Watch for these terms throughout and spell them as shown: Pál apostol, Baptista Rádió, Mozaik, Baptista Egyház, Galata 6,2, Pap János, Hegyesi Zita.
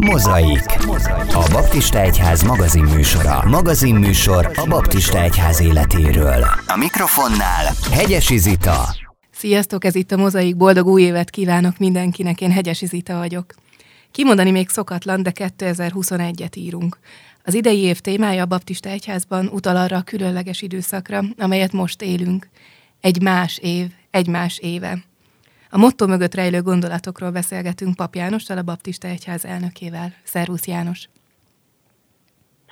Mozaik. A Baptista Egyház magazinműsora. Magazinműsor a Baptista Egyház életéről. A mikrofonnál Hegyesi Zita. Sziasztok, ez itt a Mozaik. Boldog új évet kívánok mindenkinek. Én Hegyesi Zita vagyok. Kimondani még szokatlan, de 2021-et írunk. Az idei év témája a Baptista Egyházban utal arra a különleges időszakra, amelyet most élünk. Egy más év, egy más éve. A motto mögött rejlő gondolatokról beszélgetünk Pap Jánossal, a Baptista Egyház elnökével. Szervusz, János!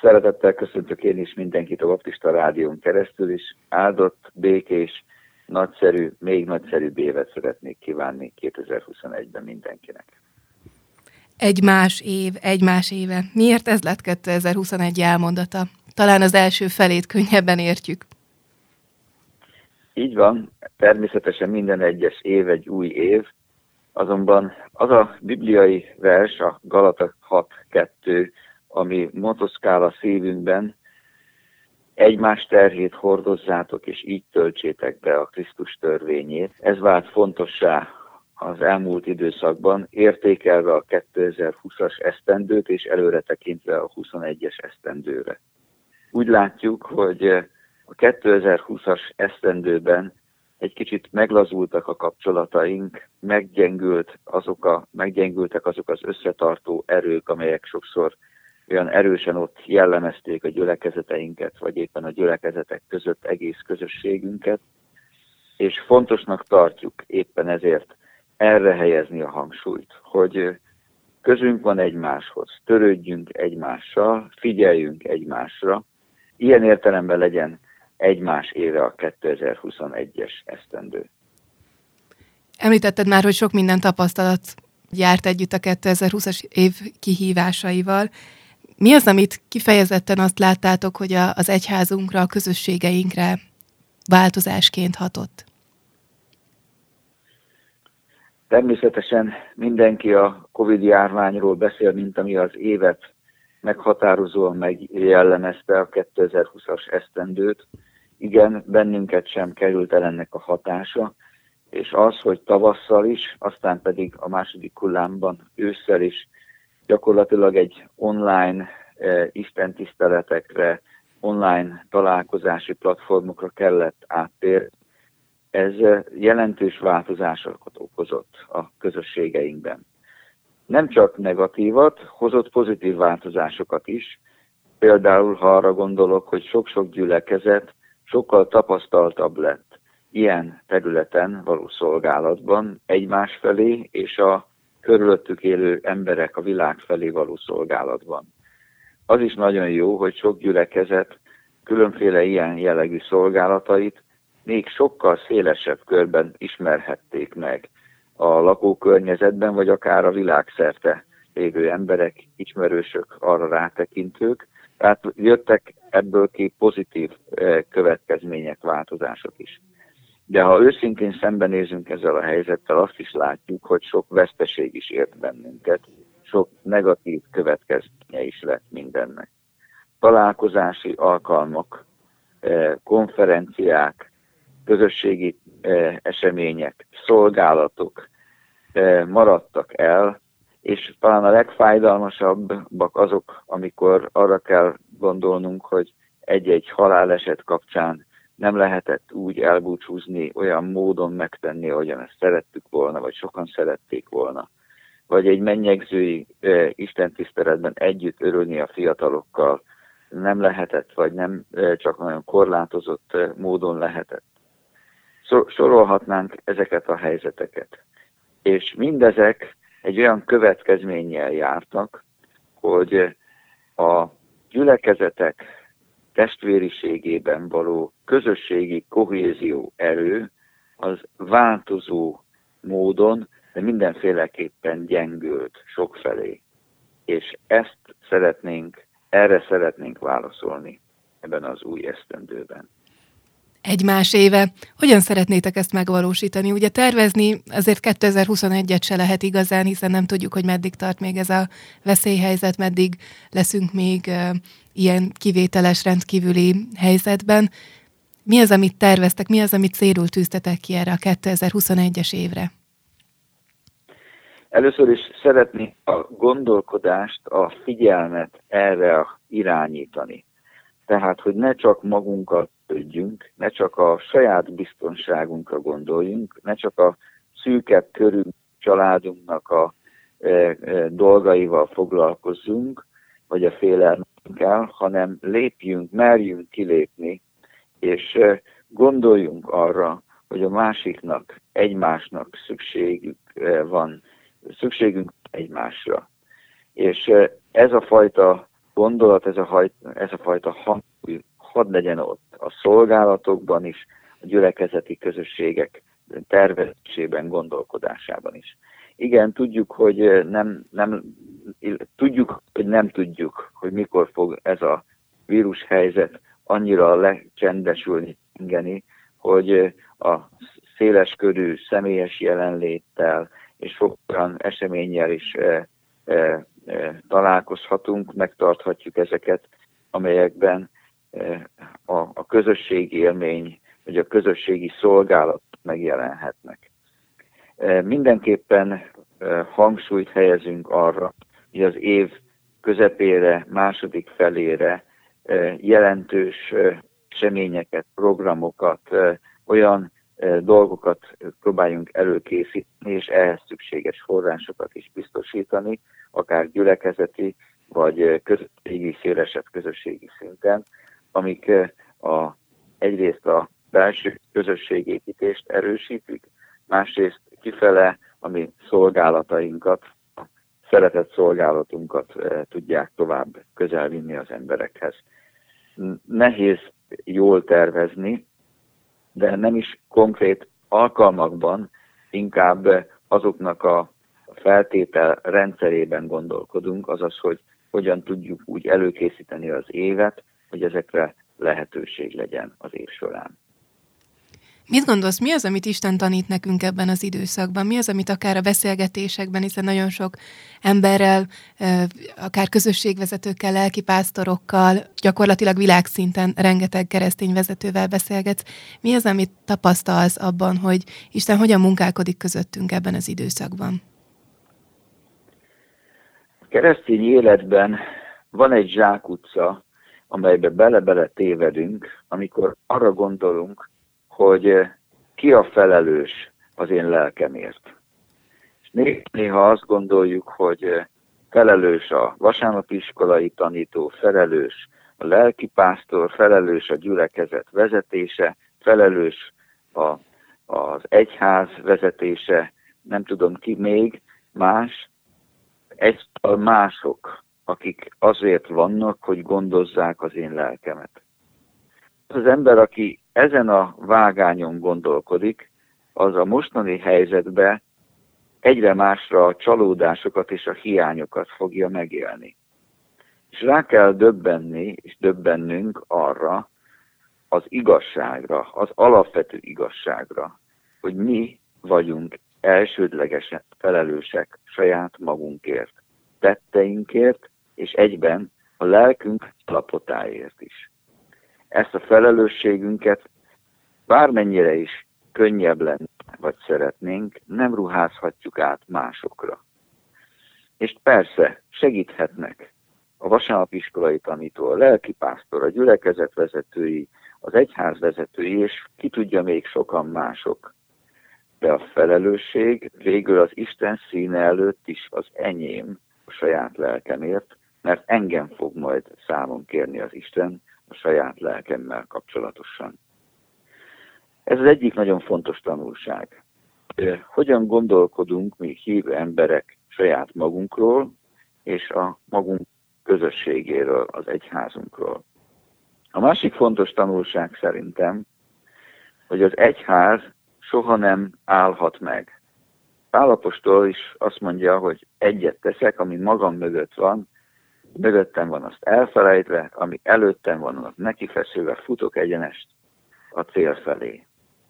Szeretettel köszöntök én is mindenkit a Baptista Rádión keresztül is. Áldott, békés, nagyszerű, még nagyszerűbb évet szeretnék kívánni 2021-ben mindenkinek. Egy más év, egy más éve. Miért ez lett 2021 elmondata? Talán az első felét könnyebben értjük. Így van, természetesen minden egyes év egy új év, azonban az a bibliai vers, a Galata 6,2, ami motoszkál a szívünkben, egymás terhét hordozzátok, és így töltsétek be a Krisztus törvényét. Ez vált fontossá az elmúlt időszakban, értékelve a 2020-as esztendőt, és előre tekintve a 21-es esztendőre. Úgy látjuk, hogy a 2020-as esztendőben egy kicsit meglazultak a kapcsolataink, meggyengültek azok az összetartó erők, amelyek sokszor olyan erősen ott jellemezték a gyülekezeteinket, vagy éppen a gyülekezetek között egész közösségünket, és fontosnak tartjuk éppen ezért erre helyezni a hangsúlyt, hogy közünk van egymáshoz, törődjünk egymással, figyeljünk egymásra, ilyen értelemben legyen egymás éve a 2021-es esztendő. Említetted már, hogy sok minden tapasztalat járt együtt a 2020-as év kihívásaival. Mi az, amit kifejezetten azt láttátok, hogy az egyházunkra, a közösségeinkre változásként hatott? Természetesen mindenki a COVID-járványról beszél, mint ami az évet meghatározóan megjellemezte a 2020-as esztendőt. Igen, bennünket sem került el ennek a hatása, és az, hogy tavasszal is, aztán pedig a második hullámban ősszel is gyakorlatilag egy online istentiszteletekre, online találkozási platformokra kellett áttérni. Ez jelentős változásokat okozott a közösségeinkben. Nem csak negatívat, hozott pozitív változásokat is. Például, ha arra gondolok, hogy sok-sok gyülekezet sokkal tapasztaltabb lett ilyen területen való szolgálatban egymás felé, és a körülöttük élő emberek a világ felé való szolgálatban. Az is nagyon jó, hogy sok gyülekezet különféle ilyen jellegű szolgálatait még sokkal szélesebb körben ismerhették meg. A lakókörnyezetben, vagy akár a világszerte lévő emberek, ismerősök, arra rátekintők. Tehát jöttek ebből ki pozitív következmények, változások is. De ha őszintén szembenézünk ezzel a helyzettel, azt is látjuk, hogy sok veszteség is ért bennünket, sok negatív következménye is lett mindennek. Találkozási alkalmak, konferenciák, közösségi események, szolgálatok maradtak el, és talán a legfájdalmasabbak azok, amikor arra kell gondolnunk, hogy egy-egy haláleset kapcsán nem lehetett úgy elbúcsúzni, olyan módon megtenni, ahogyan ezt szerettük volna, vagy sokan szerették volna. Vagy egy mennyegzői istentiszteletben együtt örülni a fiatalokkal nem lehetett, vagy nem csak nagyon korlátozott módon lehetett. Sorolhatnánk ezeket a helyzeteket. És mindezek egy olyan következménnyel jártak, hogy a gyülekezetek testvériségében való közösségi kohézió erő az változó módon, de mindenféleképpen gyengült sokfelé. És erre szeretnénk válaszolni ebben az új esztendőben. Egy más éve. Hogyan szeretnétek ezt megvalósítani? Ugye tervezni azért 2021-et se lehet igazán, hiszen nem tudjuk, hogy meddig tart még ez a veszélyhelyzet, meddig leszünk még ilyen kivételes, rendkívüli helyzetben. Mi az, amit terveztek, mi az, amit célul tűztetek ki erre a 2021-es évre? Először is szeretnék a gondolkodást, a figyelmet erre irányítani. Tehát, hogy ne csak magunkat tődjünk, ne csak a saját biztonságunkra gondoljunk, ne csak a szűkebb körű családunknak a dolgaival foglalkozzunk, vagy a félelmünkkel, hanem lépjünk, merjünk kilépni, és gondoljunk arra, hogy a másiknak, egymásnak szükségünk egymásra. És ez a fajta gondolat, ez a fajta hangsúly hadd legyen ott a szolgálatokban is, a gyülekezeti közösségek tervezésében, gondolkodásában is. Igen, tudjuk, hogy mikor fog ez a vírushelyzet annyira lecsendesülni, engeni, hogy a széleskörű személyes jelenléttel és olyan eseménnyel is találkozhatunk, megtarthatjuk ezeket, amelyekben a közösségi élmény, vagy a közösségi szolgálat megjelenhetnek. Mindenképpen hangsúlyt helyezünk arra, hogy az év közepére, második felére jelentős eseményeket, programokat, olyan dolgokat próbáljunk előkészíteni, és ehhez szükséges forrásokat is biztosítani, akár gyülekezeti, vagy közösségi, szélesebb közösségi szinten, amik egyrészt a belső közösségépítést erősítik, másrészt kifele, ami szolgálatainkat, a szeretett szolgálatunkat tudják tovább közelvinni az emberekhez. Nehéz jól tervezni, de nem is konkrét alkalmakban, inkább azoknak a feltétel rendszerében gondolkodunk, azaz, hogy hogyan tudjuk úgy előkészíteni az évet, hogy ezekre lehetőség legyen az év során. Mit gondolsz, mi az, amit Isten tanít nekünk ebben az időszakban? Mi az, amit akár a beszélgetésekben, hiszen nagyon sok emberrel, akár közösségvezetőkkel, lelkipásztorokkal, gyakorlatilag világszinten rengeteg keresztény vezetővel beszélgetsz. Mi az, amit tapasztalsz abban, hogy Isten hogyan munkálkodik közöttünk ebben az időszakban? A keresztény életben van egy zsákutca, amelybe bele-bele tévedünk, amikor arra gondolunk, hogy ki a felelős az én lelkemért. És néha azt gondoljuk, hogy felelős a vasárnapi iskolai tanító, felelős a lelkipásztor, felelős a gyülekezet vezetése, felelős az egyház vezetése, nem tudom ki még, mások, akik azért vannak, hogy gondozzák az én lelkemet. Az ember, aki ezen a vágányon gondolkodik, az a mostani helyzetben egyre másra a csalódásokat és a hiányokat fogja megélni. És rá kell döbbenni, és döbbennünk arra az igazságra, az alapvető igazságra, hogy mi vagyunk elsődlegesen felelősek saját magunkért, tetteinkért, és egyben a lelkünk állapotáért is. Ezt a felelősségünket bármennyire is könnyebb lenne, vagy szeretnénk, nem ruházhatjuk át másokra. És persze segíthetnek a vasárnapiskolai tanító, a lelkipásztor, a gyülekezet vezetői, az egyház vezetői, és ki tudja még sokan mások. De a felelősség végül az Isten színe előtt is az enyém, a saját lelkemért, mert engem fog majd számon kérni az Isten a saját lelkemmel kapcsolatosan. Ez az egyik nagyon fontos tanulság. Hogyan gondolkodunk mi hívő emberek saját magunkról, és a magunk közösségéről, az egyházunkról. A másik fontos tanulság szerintem, hogy az egyház soha nem állhat meg. Pál apostol is azt mondja, hogy egyet teszek, ami magam mögött van, mögöttem van, azt elfelejtve, ami előttem van, azt nekifeszülve futok egyenest a cél felé.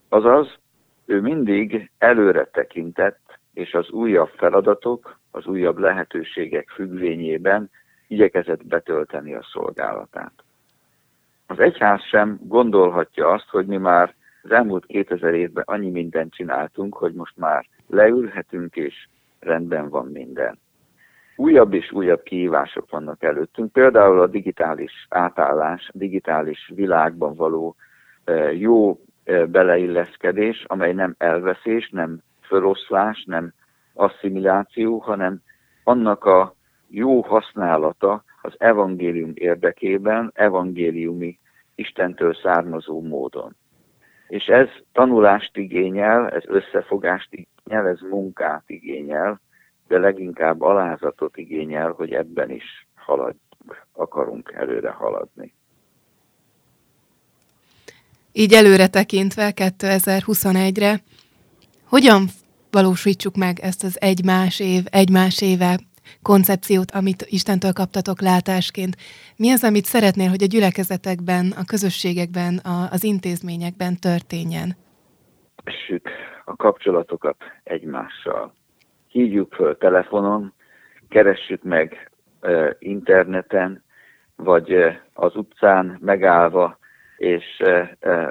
Azaz, ő mindig előre tekintett, és az újabb feladatok, az újabb lehetőségek függvényében igyekezett betölteni a szolgálatát. Az egyház sem gondolhatja azt, hogy mi már az elmúlt 2000 évben annyi mindent csináltunk, hogy most már leülhetünk és rendben van minden. Újabb és újabb kihívások vannak előttünk, például a digitális átállás, digitális világban való jó beleilleszkedés, amely nem elveszés, nem föloszlás, nem asszimiláció, hanem annak a jó használata az evangélium érdekében, evangéliumi Istentől származó módon. És ez tanulást igényel, ez összefogást igényel, ez munkát igényel, de leginkább alázatot igényel, hogy ebben is akarunk előre haladni. Így előre tekintve 2021-re, hogyan valósítsuk meg ezt az egymás éve koncepciót, amit Istentől kaptatok látásként? Mi az, amit szeretnél, hogy a gyülekezetekben, a közösségekben, az intézményekben történjen? Kössük a kapcsolatokat egymással. Hívjuk föl telefonon, keressük meg interneten, vagy az utcán megállva, és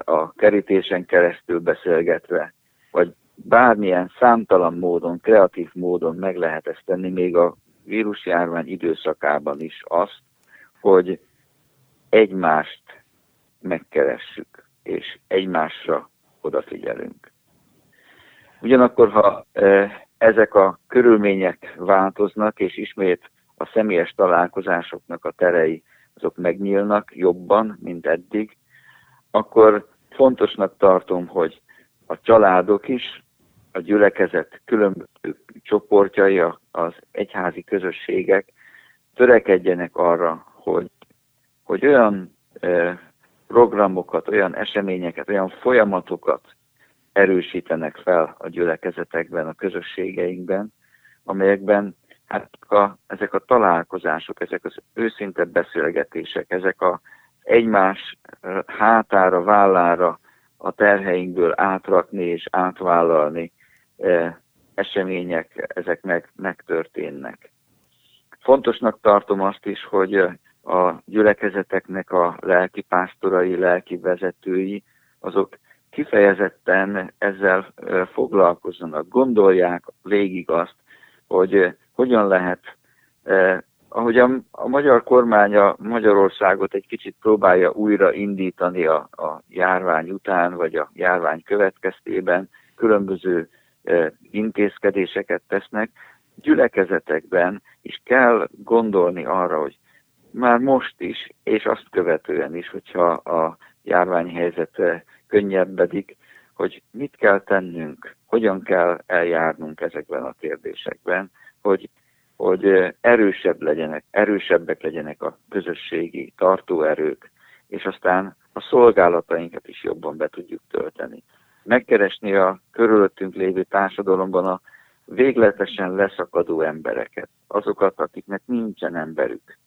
a kerítésen keresztül beszélgetve, vagy bármilyen számtalan módon, kreatív módon meg lehet ezt tenni, még a vírusjárvány időszakában is azt, hogy egymást megkeressük, és egymásra odafigyelünk. Ugyanakkor, ha ezek a körülmények változnak, és ismét a személyes találkozásoknak a terei azok megnyílnak jobban, mint eddig, akkor fontosnak tartom, hogy a családok is, a gyülekezet különböző csoportjai, az egyházi közösségek törekedjenek arra, hogy olyan programokat, olyan eseményeket, olyan folyamatokat erősítenek fel a gyülekezetekben, a közösségeinkben, amelyekben ezek a találkozások, ezek az őszinte beszélgetések, ezek az egymás hátára, vállára a terheinkből átrakni és átvállalni események, ezek megtörténnek. Fontosnak tartom azt is, hogy a gyülekezeteknek a lelkipásztorai, lelkivezetői, azok kifejezetten ezzel foglalkozzanak, gondolják végig azt, hogy hogyan lehet, ahogy a magyar kormány a Magyarországot egy kicsit próbálja újra indítani a járvány után, vagy a járvány következtében, különböző intézkedéseket tesznek, gyülekezetekben is kell gondolni arra, hogy már most is, és azt követően is, hogyha a járványhelyzet könnyebbedik, hogy mit kell tennünk, hogyan kell eljárnunk ezekben a kérdésekben, hogy erősebbek legyenek a közösségi tartóerők, és aztán a szolgálatainkat is jobban be tudjuk tölteni. Megkeresni a körülöttünk lévő társadalomban a végletesen leszakadó embereket, azokat, akiknek nincsen emberük,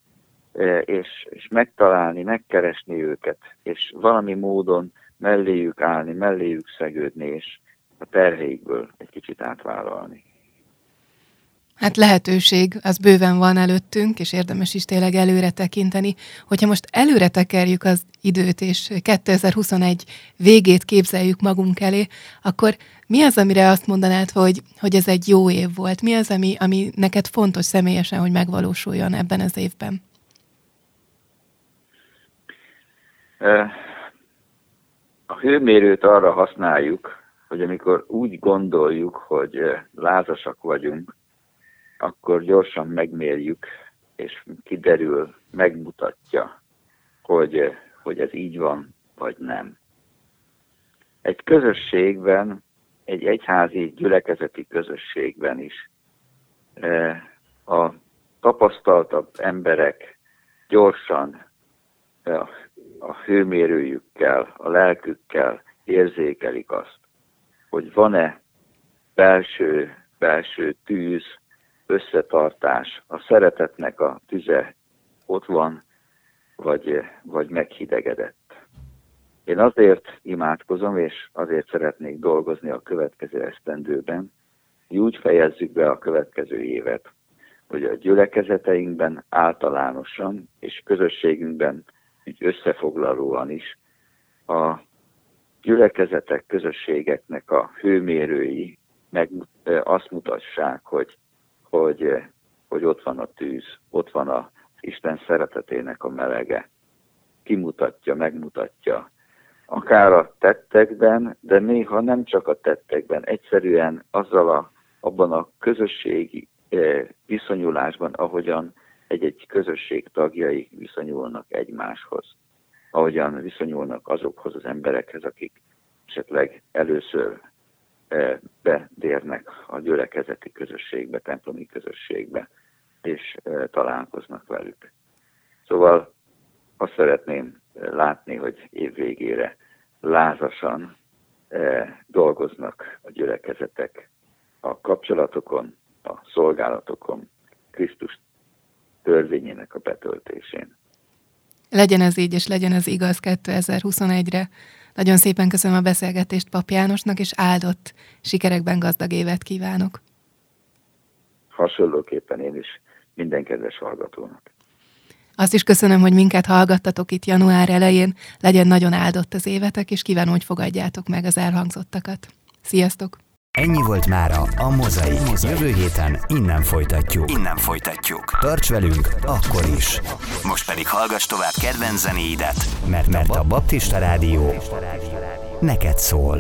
és megtalálni, megkeresni őket, és valami módon melléjük állni, melléjük szegődni, és a terheikből egy kicsit átvállalni. Hát lehetőség, az bőven van előttünk, és érdemes is tényleg előre tekinteni. Hogyha most előre tekerjük az időt, és 2021 végét képzeljük magunk elé, akkor mi az, amire azt mondanád, hogy ez egy jó év volt? Mi az, ami neked fontos személyesen, hogy megvalósuljon ebben az évben? A hőmérőt arra használjuk, hogy amikor úgy gondoljuk, hogy lázasak vagyunk, akkor gyorsan megmérjük, és kiderül, megmutatja, hogy ez így van, vagy nem. Egy közösségben, egy egyházi, gyülekezeti közösségben is a tapasztaltabb emberek gyorsan a hőmérőjükkel, a lelkükkel érzékelik azt, hogy van-e belső tűz, összetartás, a szeretetnek a tüze ott van, vagy meghidegedett. Én azért imádkozom, és azért szeretnék dolgozni a következő esztendőben, hogy úgy fejezzük be a következő évet, hogy a gyülekezeteinkben általánosan, és közösségünkben így összefoglalóan is a gyülekezetek, közösségeknek a hőmérői azt mutassák, hogy hogy ott van a tűz, ott van az Isten szeretetének a melege. Kimutatja, megmutatja. Akár a tettekben, de néha nem csak a tettekben. Egyszerűen azzal abban a közösségi viszonyulásban, ahogyan egy-egy közösség tagjai viszonyulnak egymáshoz. Ahogyan viszonyulnak azokhoz az emberekhez, akik esetleg először bedérnek a gyülekezeti közösségbe, templomi közösségbe, és találkoznak velük. Szóval azt szeretném látni, hogy év végére lázasan dolgoznak a gyülekezetek a kapcsolatokon, a szolgálatokon, Krisztus törvényének a betöltésén. Legyen ez így, és legyen ez igaz 2021-re. Nagyon szépen köszönöm a beszélgetést Pap Jánosnak, és áldott, sikerekben gazdag évet kívánok. Hasonlóképpen én is minden kedves hallgatónak. Azt is köszönöm, hogy minket hallgattatok itt január elején. Legyen nagyon áldott az évetek, és kívánom, hogy fogadjátok meg az elhangzottakat. Sziasztok! Ennyi volt mára a Mozaik. Jövő héten innen folytatjuk. Tarts velünk akkor is. Most pedig hallgass tovább kedvenc zenéidet, mert a Baptista Rádió neked szól.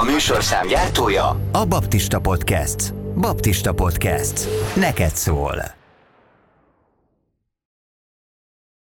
A műsorszám gyártója a Baptista Podcast. Neked szól.